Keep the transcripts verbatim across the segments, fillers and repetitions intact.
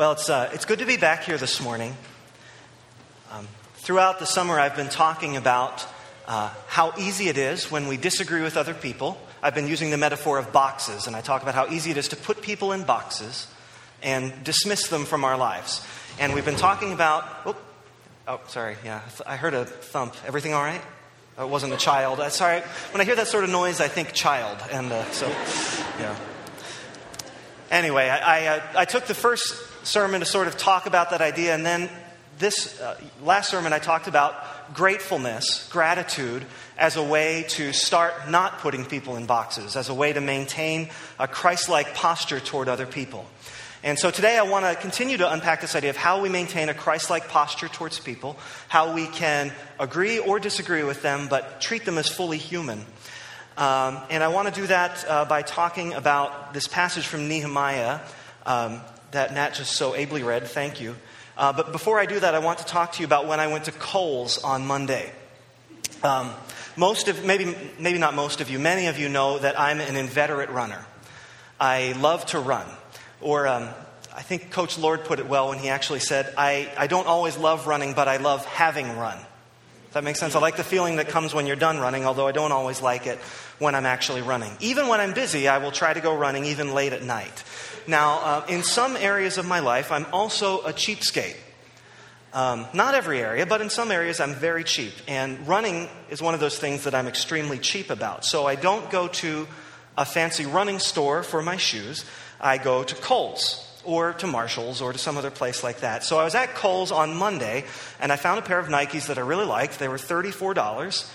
Well, it's uh, it's good to be back here this morning. Um, throughout the summer, I've been talking about uh, how easy it is when we disagree with other people. I've been using the metaphor of boxes, and I talk about how easy it is to put people in boxes and dismiss them from our lives. And we've been talking about... Oh, oh sorry, yeah, I heard a thump. Everything all right? Oh, it wasn't a child. Uh, sorry, when I hear that sort of noise, I think child. And uh, so, yeah. Anyway, I, I, uh, I took the first sermon to sort of talk about that idea, and then this uh, last sermon I talked about gratefulness, gratitude, as a way to start not putting people in boxes, as a way to maintain a Christ-like posture toward other people. And so today I want to continue to unpack this idea of how we maintain a Christ-like posture towards people, how we can agree or disagree with them, but treat them as fully human. Um, and I want to do that uh, by talking about this passage from Nehemiah um, that Nat just so ably read. Thank you. Uh, but before I do that, I want to talk to you about when I went to Kohl's on Monday. Um, most of, maybe maybe not most of you, many of you know that I'm an inveterate runner. I love to run. Or um, I think Coach Lord put it well when he actually said, I, I don't always love running, but I love having run. Does that make sense? I like the feeling that comes when you're done running, although I don't always like it when I'm actually running. Even when I'm busy, I will try to go running even late at night. Now, uh, in some areas of my life, I'm also a cheapskate. Um, not every area, but in some areas, I'm very cheap. And running is one of those things that I'm extremely cheap about. So I don't go to a fancy running store for my shoes. I go to Kohl's or to Marshall's or to some other place like that. So I was at Kohl's on Monday, and I found a pair of Nikes that I really liked. They were thirty-four dollars,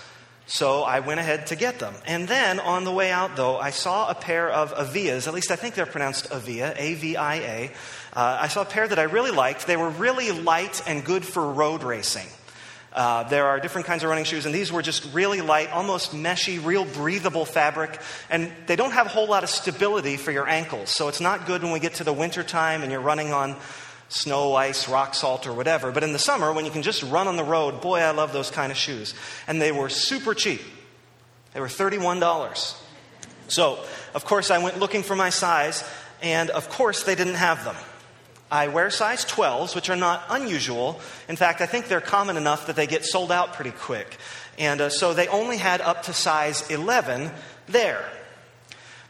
so I went ahead to get them. And then on the way out, though, I saw a pair of Avias. At least I think they're pronounced Avia, A V I A. Uh, I saw a pair that I really liked. They were really light and good for road racing. Uh, there are different kinds of running shoes, and these were just really light, almost meshy, real breathable fabric, and they don't have a whole lot of stability for your ankles, so it's not good when we get to the winter time and you're running on snow, ice, rock salt, or whatever. But in the summer, when you can just run on the road, boy, I love those kind of shoes. And they were super cheap. They were thirty-one dollars. So, of course, I went looking for my size, and of course they didn't have them. I wear size twelves, which are not unusual. In fact, I think they're common enough that they get sold out pretty quick. And uh, so they only had up to size eleven there.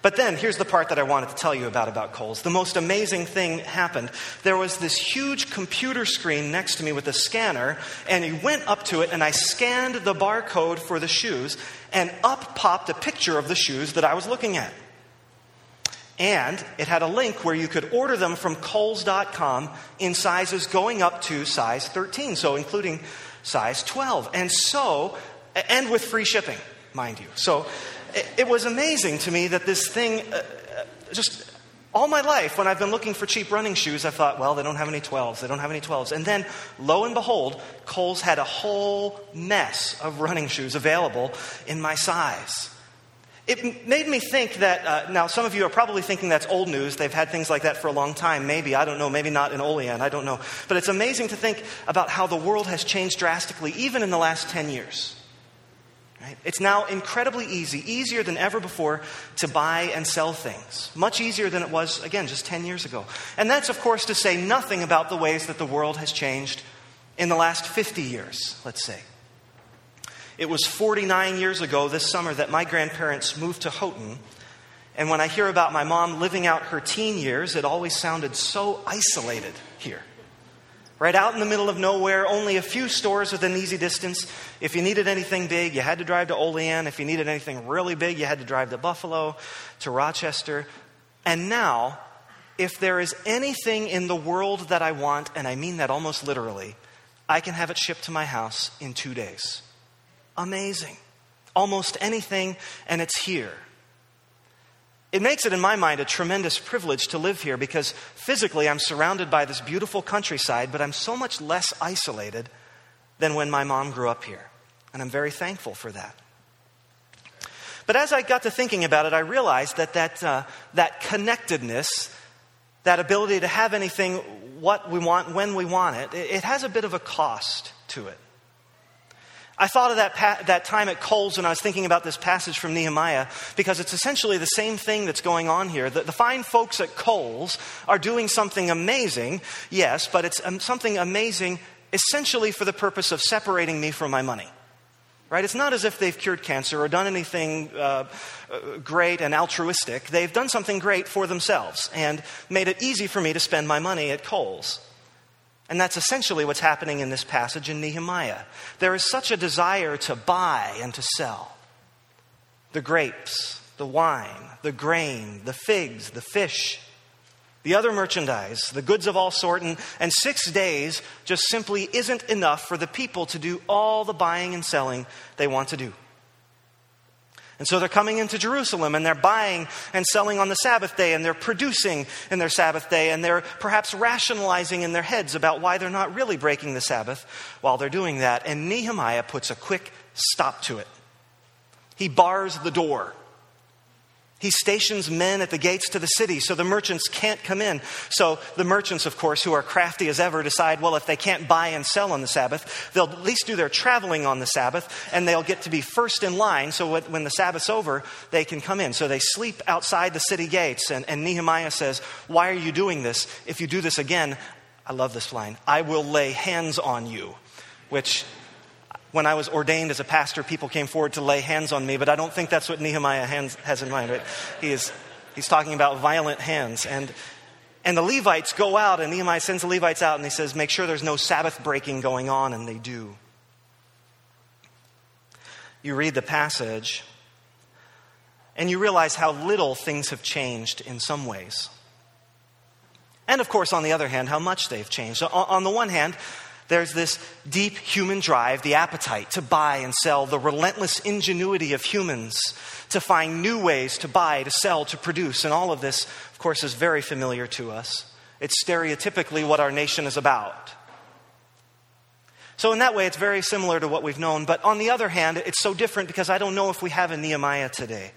But then, here's the part that I wanted to tell you about about Kohl's. The most amazing thing happened. There was this huge computer screen next to me with a scanner, and he went up to it, and I scanned the barcode for the shoes, and up popped a picture of the shoes that I was looking at. And it had a link where you could order them from Kohl's dot com in sizes going up to size thirteen, so including size twelve. And so, and with free shipping, mind you. So it was amazing to me that this thing, uh, just all my life when I've been looking for cheap running shoes, I thought, well, they don't have any twelves, they don't have any twelves. And then, lo and behold, Kohl's had a whole mess of running shoes available in my size. It made me think that, uh, now some of you are probably thinking that's old news. They've had things like that for a long time. Maybe, I don't know, maybe not in Olean, I don't know. But it's amazing to think about how the world has changed drastically, even in the last ten years. Right? It's now incredibly easy, easier than ever before, to buy and sell things. Much easier than it was, again, just ten years ago. And that's, of course, to say nothing about the ways that the world has changed in the last fifty years, let's say. It was forty-nine years ago this summer that my grandparents moved to Houghton. And when I hear about my mom living out her teen years, it always sounded so isolated here. Right out in the middle of nowhere, only a few stores within easy distance. If you needed anything big, you had to drive to Olean. If you needed anything really big, you had to drive to Buffalo, to Rochester. And now, if there is anything in the world that I want, and I mean that almost literally, I can have it shipped to my house in two days. Amazing. Almost anything, and it's here. It makes it, in my mind, a tremendous privilege to live here because physically I'm surrounded by this beautiful countryside, but I'm so much less isolated than when my mom grew up here. And I'm very thankful for that. But as I got to thinking about it, I realized that that, uh, that connectedness, that ability to have anything, what we want, when we want it, it has a bit of a cost to it. I thought of that pa- that time at Kohl's when I was thinking about this passage from Nehemiah, because it's essentially the same thing that's going on here. The, the fine folks at Kohl's are doing something amazing, yes, but it's um, something amazing essentially for the purpose of separating me from my money. Right? It's not as if they've cured cancer or done anything uh, great and altruistic. They've done something great for themselves and made it easy for me to spend my money at Kohl's. And that's essentially what's happening in this passage in Nehemiah. There is such a desire to buy and to sell. The grapes, the wine, the grain, the figs, the fish, the other merchandise, the goods of all sort, and, and six days just simply isn't enough for the people to do all the buying and selling they want to do. And so they're coming into Jerusalem, and they're buying and selling on the Sabbath day, and they're producing in their Sabbath day, and they're perhaps rationalizing in their heads about why they're not really breaking the Sabbath while they're doing that. And Nehemiah puts a quick stop to it. He bars the door. He stations men at the gates to the city so the merchants can't come in. So the merchants, of course, who are crafty as ever, decide, well, if they can't buy and sell on the Sabbath, they'll at least do their traveling on the Sabbath, and they'll get to be first in line so when the Sabbath's over, they can come in. So they sleep outside the city gates, and, and Nehemiah says, why are you doing this? If you do this again, I love this line, I will lay hands on you, which... When I was ordained as a pastor, people came forward to lay hands on me, but I don't think that's what Nehemiah hands, has in mind. Right? He is, he's talking about violent hands. And, and the Levites go out, and Nehemiah sends the Levites out, and he says, make sure there's no Sabbath breaking going on, and they do. You read the passage, and you realize how little things have changed in some ways. And, of course, on the other hand, how much they've changed. On, on the one hand, there's this deep human drive, the appetite to buy and sell, the relentless ingenuity of humans to find new ways to buy, to sell, to produce. And all of this, of course, is very familiar to us. It's stereotypically what our nation is about. So in that way, it's very similar to what we've known. But on the other hand, it's so different because I don't know if we have a Nehemiah today.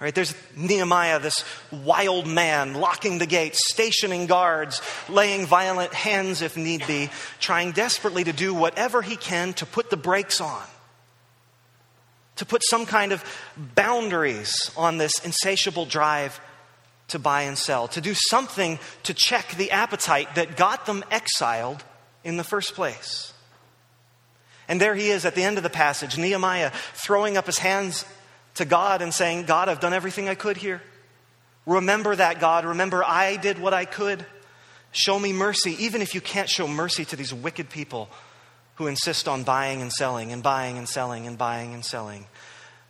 Right, there's Nehemiah, this wild man, locking the gates, stationing guards, laying violent hands if need be, trying desperately to do whatever he can to put the brakes on, to put some kind of boundaries on this insatiable drive to buy and sell, to do something to check the appetite that got them exiled in the first place. And there he is at the end of the passage, Nehemiah throwing up his hands to God and saying, God, I've done everything I could here. Remember that, God. Remember I did what I could. Show me mercy, even if you can't show mercy to these wicked people who insist on buying and selling and buying and selling and buying and selling,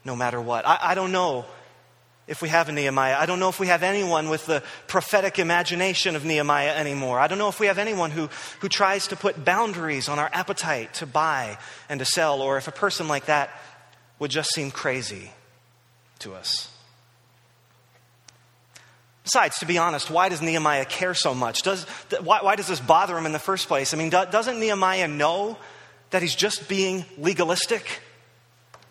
no matter what. I, I don't know if we have a Nehemiah. I don't know if we have anyone with the prophetic imagination of Nehemiah anymore. I don't know if we have anyone who, who tries to put boundaries on our appetite to buy and to sell, or if a person like that would just seem crazy to us. Besides, to be honest, why does Nehemiah care so much? Does th- why, why does this bother him in the first place? I mean, do, doesn't Nehemiah know that he's just being legalistic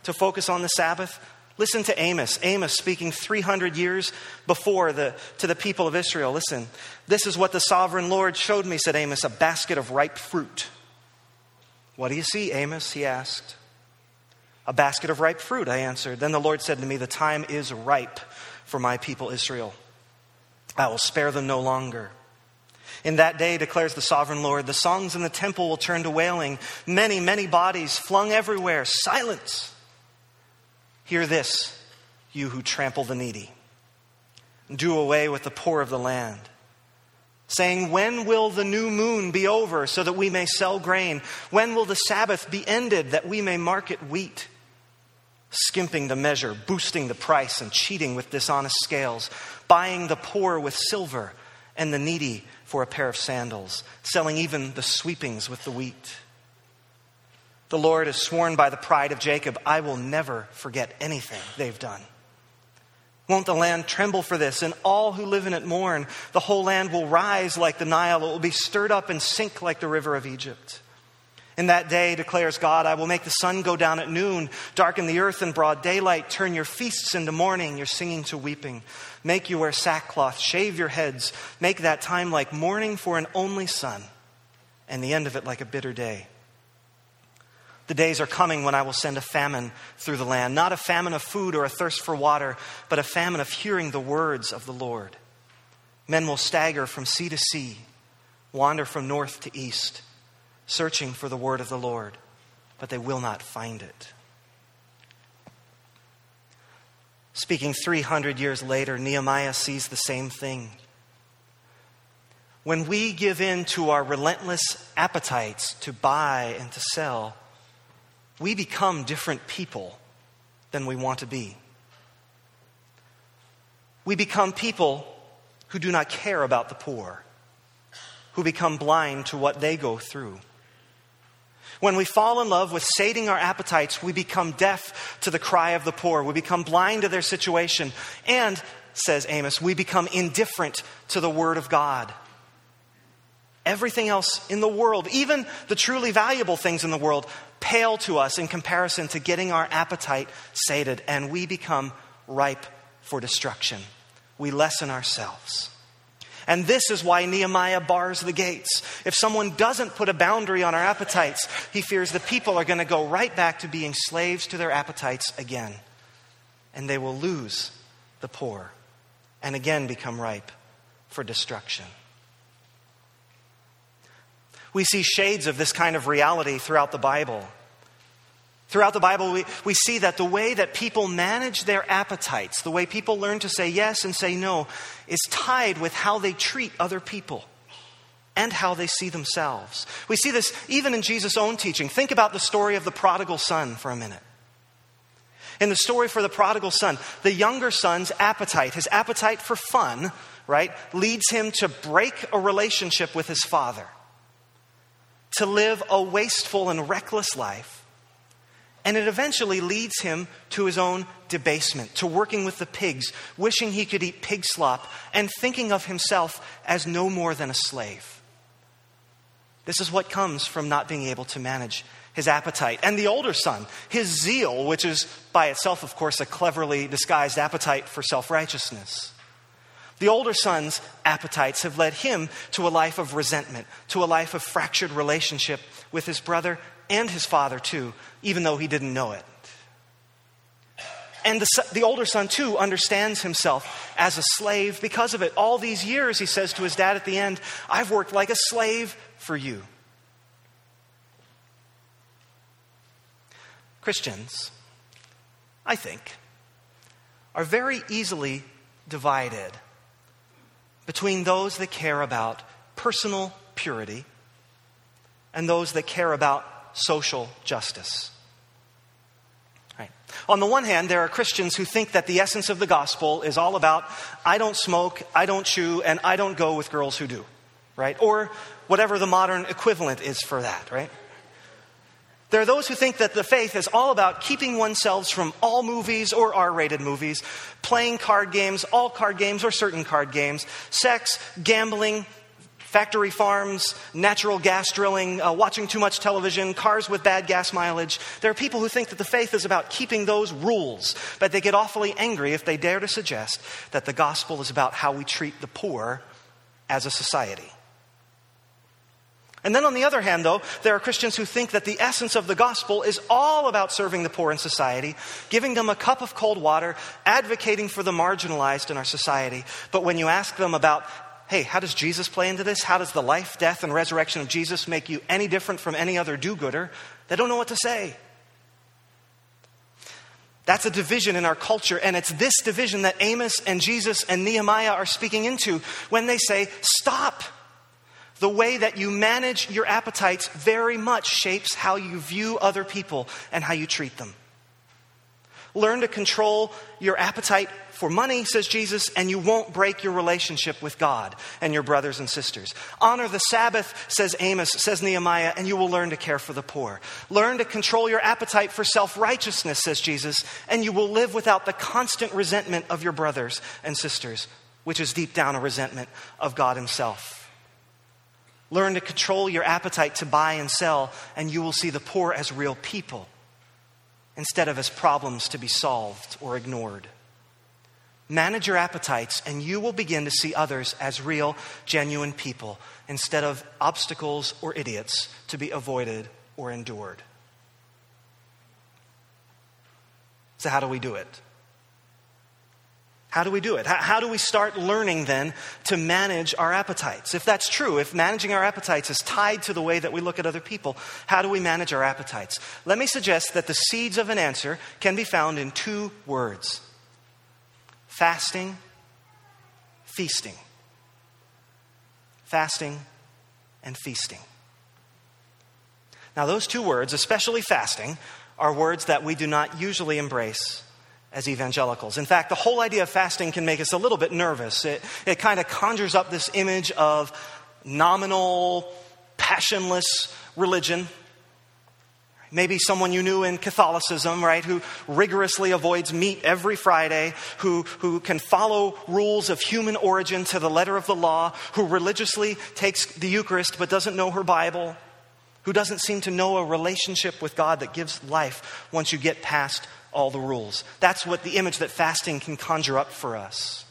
to focus on the Sabbath? Listen to Amos. Amos speaking three hundred years before the, to the people of Israel. Listen, this is what the sovereign Lord showed me, said Amos, a basket of ripe fruit. What do you see, Amos? He asked. A basket of ripe fruit, I answered. Then the Lord said to me, the time is ripe for my people Israel. I will spare them no longer. In that day, declares the sovereign Lord, the songs in the temple will turn to wailing. Many, many bodies flung everywhere. Silence. Hear this, you who trample the needy. Do away with the poor of the land. Saying, when will the new moon be over so that we may sell grain? When will the Sabbath be ended that we may market wheat? Skimping the measure, boosting the price, and cheating with dishonest scales, buying the poor with silver and the needy for a pair of sandals, selling even the sweepings with the wheat. The Lord has sworn by the pride of Jacob, I will never forget anything they've done. Won't the land tremble for this, and all who live in it mourn? The whole land will rise like the Nile. It will be stirred up and sink like the river of Egypt. In that day, declares God, I will make the sun go down at noon, darken the earth in broad daylight, turn your feasts into mourning, your singing to weeping. Make you wear sackcloth, shave your heads, make that time like mourning for an only son, and the end of it like a bitter day. The days are coming when I will send a famine through the land, not a famine of food or a thirst for water, but a famine of hearing the words of the Lord. Men will stagger from sea to sea, wander from north to east, searching for the word of the Lord, but they will not find it. Speaking three hundred years later, Nehemiah sees the same thing. When we give in to our relentless appetites to buy and to sell, we become different people than we want to be. We become people who do not care about the poor, who become blind to what they go through. When we fall in love with sating our appetites, we become deaf to the cry of the poor. We become blind to their situation. And, says Amos, we become indifferent to the word of God. Everything else in the world, even the truly valuable things in the world, pale to us in comparison to getting our appetite sated, and we become ripe for destruction. We lessen ourselves. And this is why Nehemiah bars the gates. If someone doesn't put a boundary on our appetites, he fears the people are going to go right back to being slaves to their appetites again. And they will lose the poor and again become ripe for destruction. We see shades of this kind of reality throughout the Bible. Throughout the Bible, we, we see that the way that people manage their appetites, the way people learn to say yes and say no, is tied with how they treat other people and how they see themselves. We see this even in Jesus' own teaching. Think about the story of the prodigal son for a minute. In the story for the prodigal son, the younger son's appetite, his appetite for fun, right, leads him to break a relationship with his father, to live a wasteful and reckless life. And it eventually leads him to his own debasement, to working with the pigs, wishing he could eat pig slop, and thinking of himself as no more than a slave. This is what comes from not being able to manage his appetite. And the older son, his zeal, which is by itself, of course, a cleverly disguised appetite for self-righteousness. The older son's appetites have led him to a life of resentment, to a life of fractured relationship with his brother and his father too, even though he didn't know it. And the, the older son too understands himself as a slave because of it. All these years, he says to his dad at the end, I've worked like a slave for you. Christians, I think, are very easily divided between those that care about personal purity and those that care about social justice. Right. On the one hand, there are Christians who think that the essence of the gospel is all about, I don't smoke, I don't chew, and I don't go with girls who do, right? Or whatever the modern equivalent is for that, right? There are those who think that the faith is all about keeping oneself from all movies or R-rated movies, playing card games, all card games or certain card games, sex, gambling, factory farms, natural gas drilling, uh, watching too much television, cars with bad gas mileage. There are people who think that the faith is about keeping those rules, but they get awfully angry if they dare to suggest that the gospel is about how we treat the poor as a society. And then on the other hand, though, there are Christians who think that the essence of the gospel is all about serving the poor in society, giving them a cup of cold water, advocating for the marginalized in our society. But when you ask them about, hey, how does Jesus play into this? How does the life, death, and resurrection of Jesus make you any different from any other do-gooder? They don't know what to say. That's a division in our culture, and it's this division that Amos and Jesus and Nehemiah are speaking into when they say, stop. The way that you manage your appetites very much shapes how you view other people and how you treat them. Learn to control your appetite for money, says Jesus, and you won't break your relationship with God and your brothers and sisters. Honor the Sabbath, says Amos, says Nehemiah, and you will learn to care for the poor. Learn to control your appetite for self-righteousness, says Jesus, and you will live without the constant resentment of your brothers and sisters, which is deep down a resentment of God Himself. Learn to control your appetite to buy and sell, and you will see the poor as real people instead of as problems to be solved or ignored. Manage your appetites, and you will begin to see others as real, genuine people instead of obstacles or idiots to be avoided or endured. So how do we do it? How do we do it? How, how do we start learning then to manage our appetites? If that's true, if managing our appetites is tied to the way that we look at other people, how do we manage our appetites? Let me suggest that the seeds of an answer can be found in two words: fasting, feasting. Fasting and feasting. Now those two words, especially fasting, are words that we do not usually embrace as evangelicals. In fact, the whole idea of fasting can make us a little bit nervous. It, it kind of conjures up this image of nominal, passionless religion. Maybe someone you knew in Catholicism, right, who rigorously avoids meat every Friday, who, who can follow rules of human origin to the letter of the law, who religiously takes the Eucharist but doesn't know her Bible, who doesn't seem to know a relationship with God that gives life once you get past all the rules. That's what the image that fasting can conjure up for us.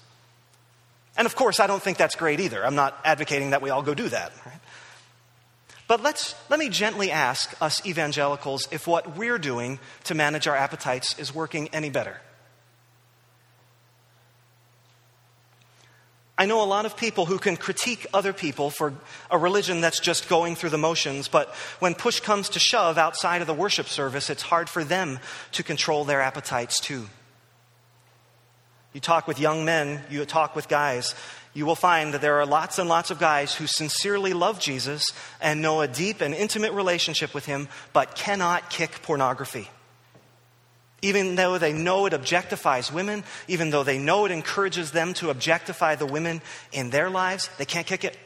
And of course, I don't think that's great either. I'm not advocating that we all go do that, right? But let's let me gently ask us evangelicals if what we're doing to manage our appetites is working any better. I know a lot of people who can critique other people for a religion that's just going through the motions, but when push comes to shove outside of the worship service, it's hard for them to control their appetites too. You talk with young men, you talk with guys, you will find that there are lots and lots of guys who sincerely love Jesus and know a deep and intimate relationship with him, but cannot kick pornography. Even though they know it objectifies women, even though they know it encourages them to objectify the women in their lives, they can't kick it.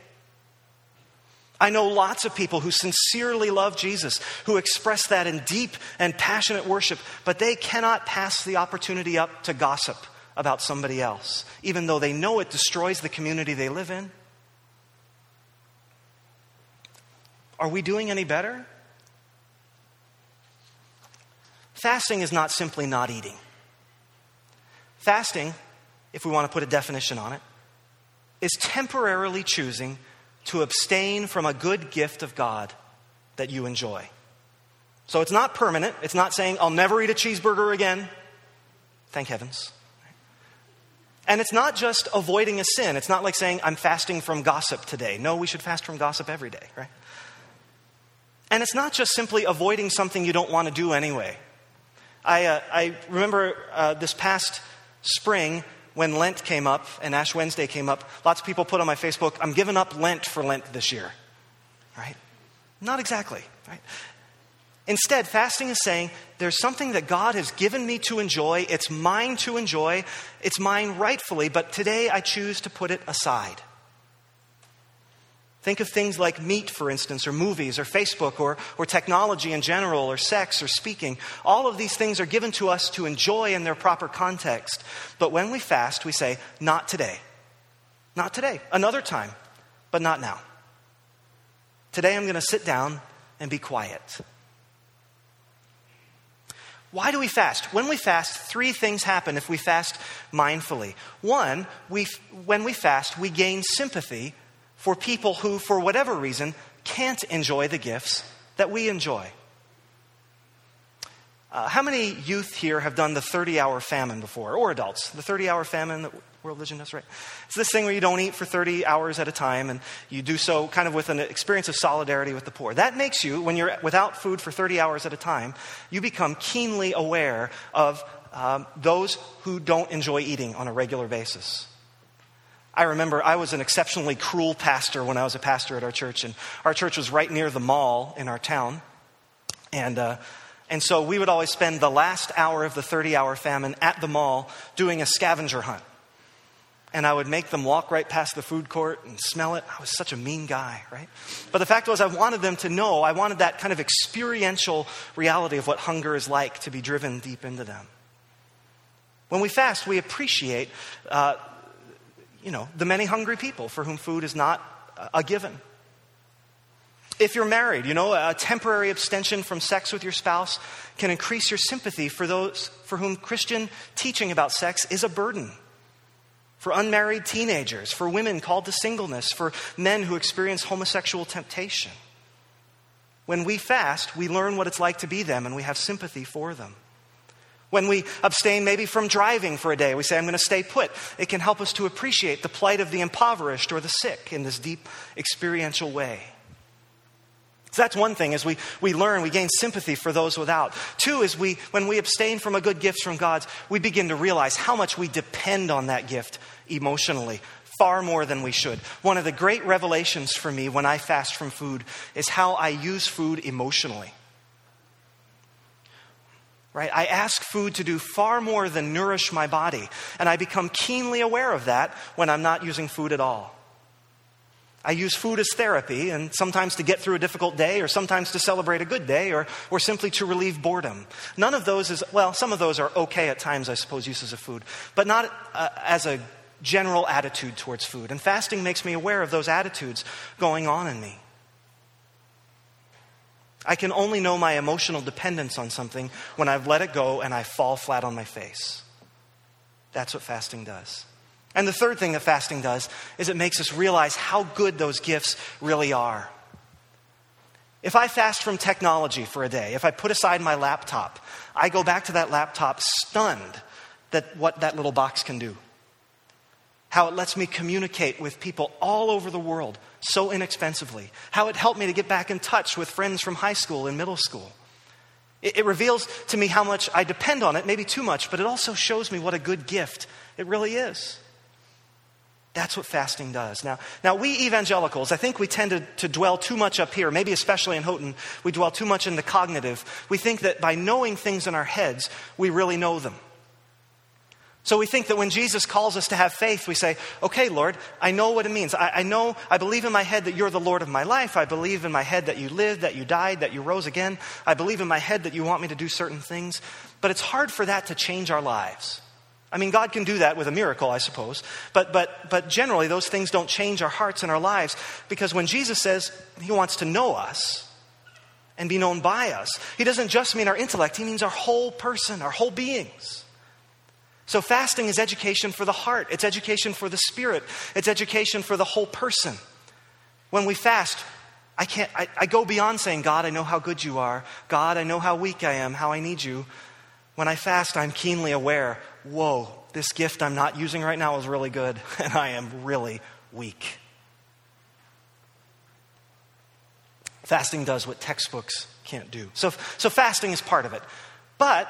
I know lots of people who sincerely love Jesus, who express that in deep and passionate worship, but they cannot pass the opportunity up to gossip about somebody else, even though they know it destroys the community they live in. Are we doing any better? Fasting is not simply not eating. Fasting, if we want to put a definition on it, is temporarily choosing to abstain from a good gift of God that you enjoy. So it's not permanent. It's not saying, I'll never eat a cheeseburger again. Thank heavens. And it's not just avoiding a sin. It's not like saying, I'm fasting from gossip today. No, we should fast from gossip every day, right? And it's not just simply avoiding something you don't want to do anyway. I, uh, I remember uh, this past spring when Lent came up and Ash Wednesday came up, lots of people put on my Facebook, I'm giving up Lent for Lent this year, right? Not exactly, right? Instead, fasting is saying there's something that God has given me to enjoy. It's mine to enjoy. It's mine rightfully, but today I choose to put it aside. Think of things like meat, for instance, or movies, or Facebook, or, or technology in general, or sex, or speaking. All of these things are given to us to enjoy in their proper context. But when we fast, we say, not today. Not today. Another time, but not now. Today I'm going to sit down and be quiet. Why do we fast? When we fast, three things happen if we fast mindfully. One, we when we fast, we gain sympathy for people who, for whatever reason, can't enjoy the gifts that we enjoy. Uh, how many youth here have done the thirty-hour famine before, or adults? The thirty-hour famine that World Vision does, right? It's this thing where you don't eat for thirty hours at a time, and you do so kind of with an experience of solidarity with the poor. That makes you, when you're without food for thirty hours at a time, you become keenly aware of um, those who don't enjoy eating on a regular basis. I remember I was an exceptionally cruel pastor when I was a pastor at our church, and our church was right near the mall in our town. And uh, and so we would always spend the last hour of the thirty-hour famine at the mall doing a scavenger hunt. And I would make them walk right past the food court and smell it. I was such a mean guy, right? But the fact was I wanted them to know, I wanted that kind of experiential reality of what hunger is like to be driven deep into them. When we fast, we appreciate Uh, you know, the many hungry people for whom food is not a given. If you're married, you know, a temporary abstention from sex with your spouse can increase your sympathy for those for whom Christian teaching about sex is a burden. For unmarried teenagers, for women called to singleness, for men who experience homosexual temptation. When we fast, we learn what it's like to be them and we have sympathy for them. When we abstain maybe from driving for a day, we say, I'm going to stay put. It can help us to appreciate the plight of the impoverished or the sick in this deep experiential way. So that's one thing, is we, we learn, we gain sympathy for those without. Two is we when we abstain from a good gift from God, we begin to realize how much we depend on that gift emotionally, far more than we should. One of the great revelations for me when I fast from food is how I use food emotionally. Right? I ask food to do far more than nourish my body, and I become keenly aware of that when I'm not using food at all. I use food as therapy, and sometimes to get through a difficult day, or sometimes to celebrate a good day, or, or simply to relieve boredom. None of those is, well, some of those are okay at times, I suppose, uses of food, but not uh, as a general attitude towards food. And fasting makes me aware of those attitudes going on in me. I can only know my emotional dependence on something when I've let it go and I fall flat on my face. That's what fasting does. And the third thing that fasting does is it makes us realize how good those gifts really are. If I fast from technology for a day, if I put aside my laptop, I go back to that laptop stunned at what that little box can do. How it lets me communicate with people all over the world so inexpensively. How it helped me to get back in touch with friends from high school and middle school. It, it reveals to me how much I depend on it, maybe too much, but it also shows me what a good gift it really is. That's what fasting does. Now, now we evangelicals, I think we tend to, to dwell too much up here, maybe especially in Houghton, we dwell too much in the cognitive. We think that by knowing things in our heads, we really know them. So we think that when Jesus calls us to have faith, we say, okay, Lord, I know what it means. I, I know, I believe in my head that you're the Lord of my life. I believe in my head that you lived, that you died, that you rose again. I believe in my head that you want me to do certain things. But it's hard for that to change our lives. I mean, God can do that with a miracle, I suppose. But, but, but generally, those things don't change our hearts and our lives, because when Jesus says he wants to know us and be known by us, he doesn't just mean our intellect. He means our whole person, our whole beings. So fasting is education for the heart. It's education for the spirit. It's education for the whole person. When we fast, I can't. I, I go beyond saying, God, I know how good you are. God, I know how weak I am, how I need you. When I fast, I'm keenly aware, whoa, this gift I'm not using right now is really good, and I am really weak. Fasting does what textbooks can't do. So, so fasting is part of it. But,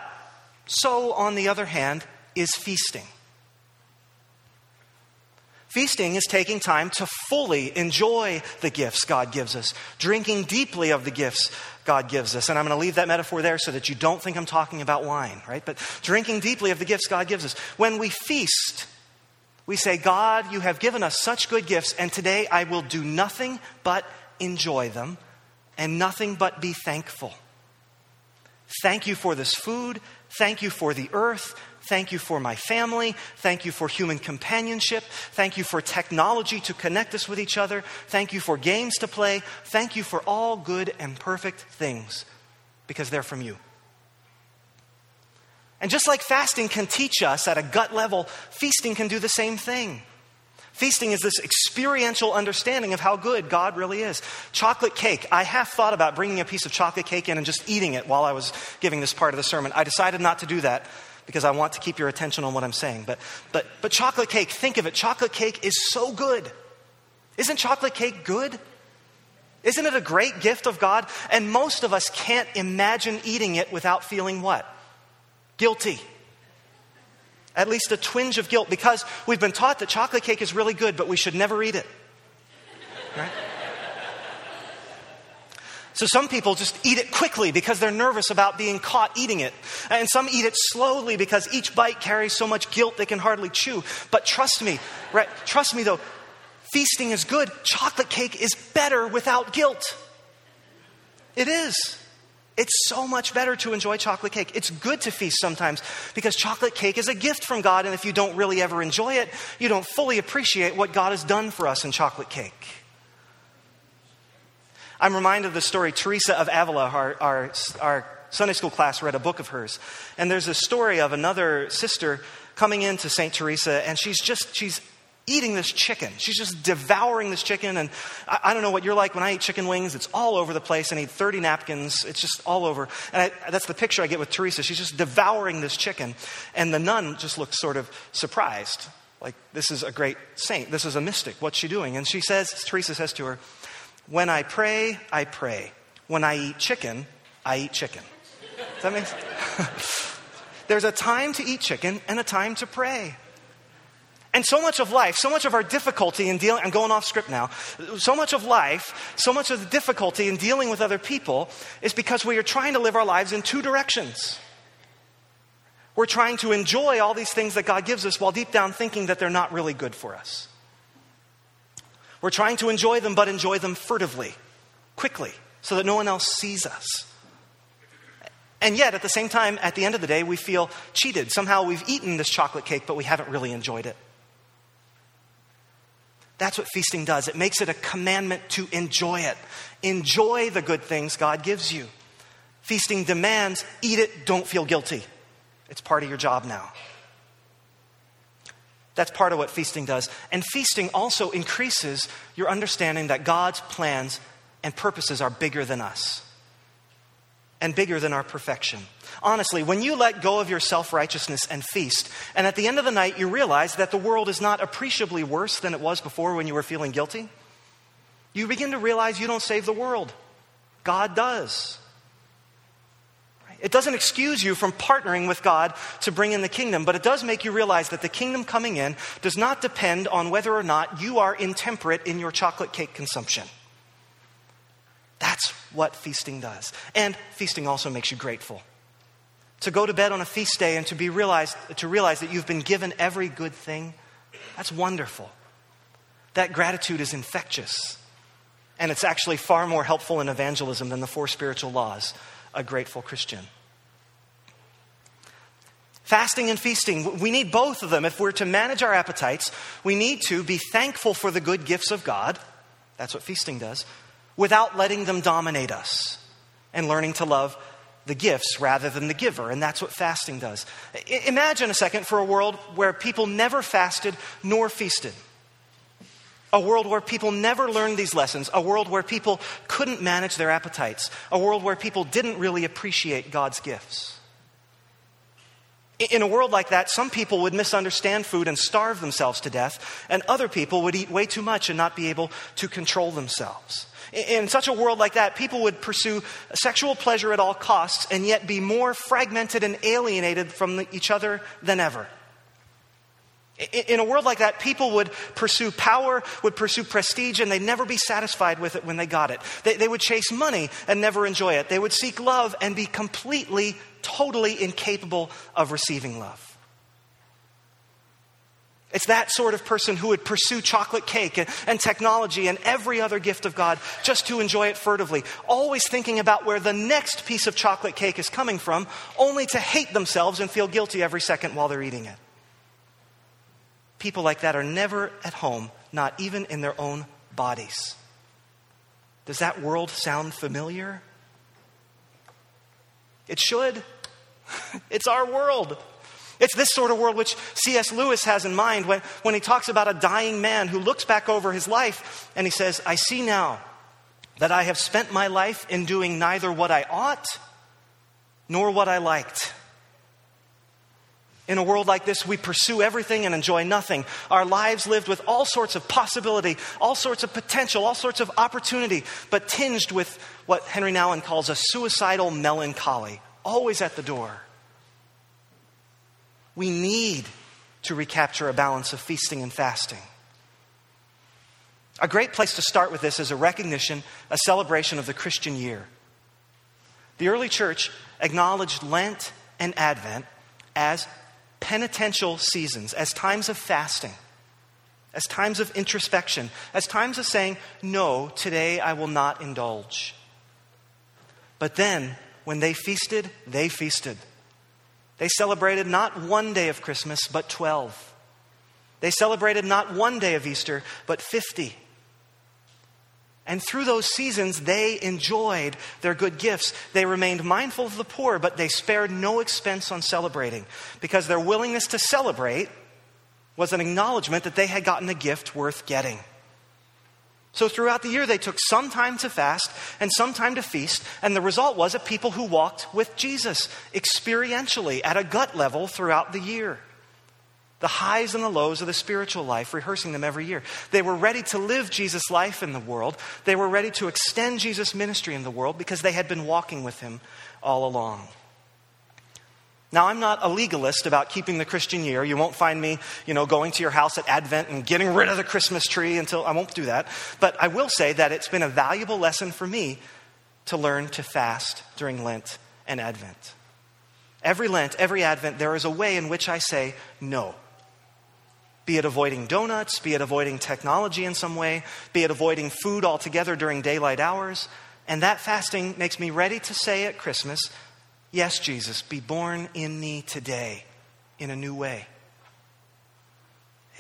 so on the other hand, is feasting. Feasting is taking time to fully enjoy the gifts God gives us, drinking deeply of the gifts God gives us. And I'm going to leave that metaphor there so that you don't think I'm talking about wine, right? But drinking deeply of the gifts God gives us. When we feast, we say, God, you have given us such good gifts, and today I will do nothing but enjoy them and nothing but be thankful. Thank you for this food. Thank you for the earth. Thank you for my family. Thank you for human companionship. Thank you for technology to connect us with each other. Thank you for games to play. Thank you for all good and perfect things, because they're from you. And just like fasting can teach us at a gut level, feasting can do the same thing. Feasting is this experiential understanding of how good God really is. Chocolate cake. I half thought about bringing a piece of chocolate cake in and just eating it while I was giving this part of the sermon. I decided not to do that because I want to keep your attention on what I'm saying. But, but, but chocolate cake, think of it. Chocolate cake is so good. Isn't chocolate cake good? Isn't it a great gift of God? And most of us can't imagine eating it without feeling what? Guilty. At least a twinge of guilt, because we've been taught that chocolate cake is really good, but we should never eat it. Right? So some people just eat it quickly because they're nervous about being caught eating it. And some eat it slowly because each bite carries so much guilt they can hardly chew. But trust me, right? Trust me though, feasting is good. Chocolate cake is better without guilt. It is. It's so much better to enjoy chocolate cake. It's good to feast sometimes because chocolate cake is a gift from God, and if you don't really ever enjoy it, you don't fully appreciate what God has done for us in chocolate cake. I'm reminded of the story, Teresa of Avila, our, our, our Sunday school class read a book of hers, and there's a story of another sister coming into Saint Teresa, and she's just, she's eating this chicken. She's just devouring this chicken. And I, I don't know what you're like. When I eat chicken wings, it's all over the place. I need thirty napkins. It's just all over. And I, that's the picture I get with Teresa. She's just devouring this chicken. And the nun just looks sort of surprised. Like, this is a great saint. This is a mystic. What's she doing? And she says, Teresa says to her, "When I pray, I pray. When I eat chicken, I eat chicken." Does that make sense? There's a time to eat chicken and a time to pray. And so much of life, so much of our difficulty in dealing, I'm going off script now. So much of life, so much of the difficulty in dealing with other people is because we are trying to live our lives in two directions. We're trying to enjoy all these things that God gives us while deep down thinking that they're not really good for us. We're trying to enjoy them, but enjoy them furtively, quickly, so that no one else sees us. And yet, at the same time, at the end of the day, we feel cheated. Somehow we've eaten this chocolate cake, but we haven't really enjoyed it. That's what feasting does. It makes it a commandment to enjoy it. Enjoy the good things God gives you. Feasting demands, eat it, don't feel guilty. It's part of your job now. That's part of what feasting does. And feasting also increases your understanding that God's plans and purposes are bigger than us. And bigger than our perfection. Honestly, when you let go of your self-righteousness and feast, and at the end of the night you realize that the world is not appreciably worse than it was before when you were feeling guilty, you begin to realize you don't save the world. God does. It doesn't excuse you from partnering with God to bring in the kingdom, but it does make you realize that the kingdom coming in does not depend on whether or not you are intemperate in your chocolate cake consumption. That's what feasting does. And feasting also makes you grateful. To go to bed on a feast day and to be realized, to realize that you've been given every good thing, that's wonderful. That gratitude is infectious. And it's actually far more helpful in evangelism than the four spiritual laws. A grateful Christian. Fasting and feasting, we need both of them. If we're to manage our appetites, we need to be thankful for the good gifts of God. That's what feasting does. Without letting them dominate us and learning to love the gifts rather than the giver. And that's what fasting does. I- imagine a second for a world where people never fasted nor feasted. A world where people never learned these lessons. A world where people couldn't manage their appetites. A world where people didn't really appreciate God's gifts. In a world like that, some people would misunderstand food and starve themselves to death, and other people would eat way too much and not be able to control themselves. In such a world like that, people would pursue sexual pleasure at all costs and yet be more fragmented and alienated from each other than ever. In a world like that, people would pursue power, would pursue prestige, and they'd never be satisfied with it when they got it. They, they would chase money and never enjoy it. They would seek love and be completely, totally incapable of receiving love. It's that sort of person who would pursue chocolate cake and, and technology and every other gift of God just to enjoy it furtively, always thinking about where the next piece of chocolate cake is coming from, only to hate themselves and feel guilty every second while they're eating it. People like that are never at home, not even in their own bodies. Does that world sound familiar? It should. It's our world. It's this sort of world which C S Lewis has in mind when, when he talks about a dying man who looks back over his life and he says, "I see now that I have spent my life in doing neither what I ought nor what I liked." In a world like this, we pursue everything and enjoy nothing. Our lives lived with all sorts of possibility, all sorts of potential, all sorts of opportunity, but tinged with what Henry Nouwen calls a suicidal melancholy, always at the door. We need to recapture a balance of feasting and fasting. A great place to start with this is a recognition, a celebration of the Christian year. The early church acknowledged Lent and Advent as penitential seasons, as times of fasting, as times of introspection, as times of saying, "No, today I will not indulge." But then, when they feasted, they feasted. They celebrated not one day of Christmas, but twelve. They celebrated not one day of Easter, but fifty. And through those seasons, they enjoyed their good gifts. They remained mindful of the poor, but they spared no expense on celebrating because their willingness to celebrate was an acknowledgement that they had gotten a gift worth getting. So throughout the year, they took some time to fast and some time to feast, and the result was a people who walked with Jesus experientially at a gut level throughout the year. The highs and the lows of the spiritual life, rehearsing them every year. They were ready to live Jesus' life in the world. They were ready to extend Jesus' ministry in the world because they had been walking with him all along. Now, I'm not a legalist about keeping the Christian year. You won't find me, you know, going to your house at Advent and getting rid of the Christmas tree until I won't do that. But I will say that it's been a valuable lesson for me to learn to fast during Lent and Advent. Every Lent, every Advent, there is a way in which I say no. Be it avoiding donuts, be it avoiding technology in some way, be it avoiding food altogether during daylight hours. And that fasting makes me ready to say at Christmas, yes, Jesus, be born in me today in a new way.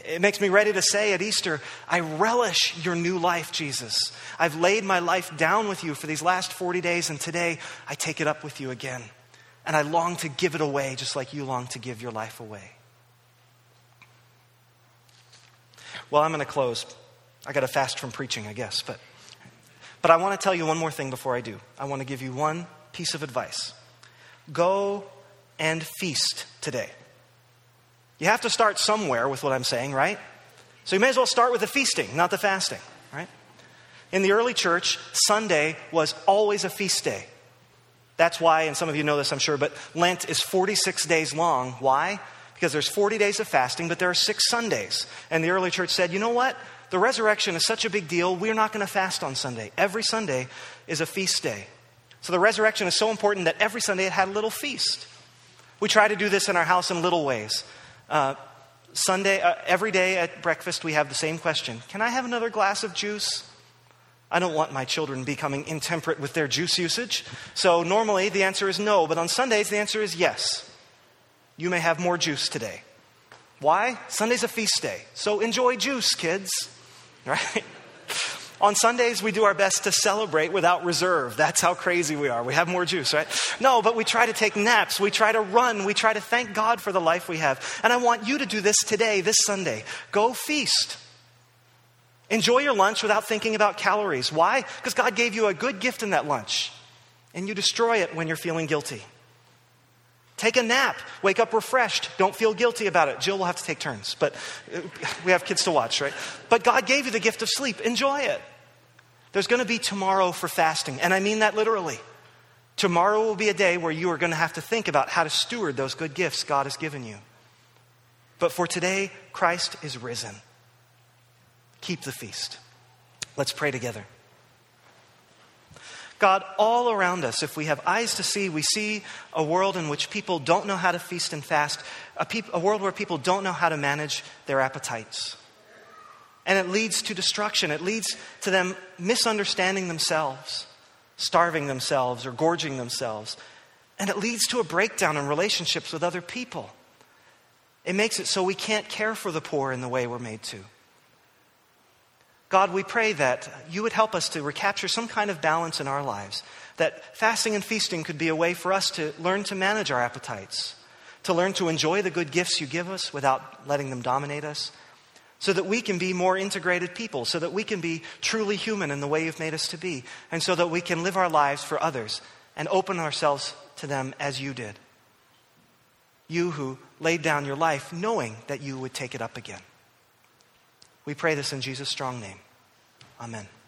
It makes me ready to say at Easter, I relish your new life, Jesus. I've laid my life down with you for these last forty days, and today I take it up with you again. And I long to give it away just like you long to give your life away. Well, I'm going to close. I got to fast from preaching, I guess. But, but I want to tell you one more thing before I do. I want to give you one piece of advice. Go and feast today. You have to start somewhere with what I'm saying, right? So you may as well start with the feasting, not the fasting, right? In the early church, Sunday was always a feast day. That's why, and some of you know this, I'm sure, but Lent is forty-six days long. Why? Because there's forty days of fasting, but there are six Sundays. And the early church said, you know what? The resurrection is such a big deal, we're not going to fast on Sunday. Every Sunday is a feast day. So the resurrection is so important that every Sunday it had a little feast. We try to do this in our house in little ways. Uh, Sunday, uh, every day at breakfast, we have the same question. Can I have another glass of juice? I don't want my children becoming intemperate with their juice usage. So normally the answer is no, but on Sundays the answer is yes. You may have more juice today. Why? Sunday's a feast day. So enjoy juice, kids. Right? On Sundays, we do our best to celebrate without reserve. That's how crazy we are. We have more juice, right? No, but we try to take naps. We try to run. We try to thank God for the life we have. And I want you to do this today, this Sunday. Go feast. Enjoy your lunch without thinking about calories. Why? Because God gave you a good gift in that lunch. And you destroy it when you're feeling guilty. Take a nap. Wake up refreshed. Don't feel guilty about it. Jill will have to take turns, but we have kids to watch, right? But God gave you the gift of sleep. Enjoy it. There's going to be tomorrow for fasting, and I mean that literally. Tomorrow will be a day where you are going to have to think about how to steward those good gifts God has given you. But for today, Christ is risen. Keep the feast. Let's pray together. God, all around us, if we have eyes to see, we see a world in which people don't know how to feast and fast, a, peop- a world where people don't know how to manage their appetites. And it leads to destruction. It leads to them misunderstanding themselves, starving themselves or gorging themselves. And it leads to a breakdown in relationships with other people. It makes it so we can't care for the poor in the way we're made to. God, we pray that you would help us to recapture some kind of balance in our lives, that fasting and feasting could be a way for us to learn to manage our appetites, to learn to enjoy the good gifts you give us without letting them dominate us, so that we can be more integrated people, so that we can be truly human in the way you've made us to be, and so that we can live our lives for others and open ourselves to them as you did. You who laid down your life knowing that you would take it up again. We pray this in Jesus' strong name. Amen.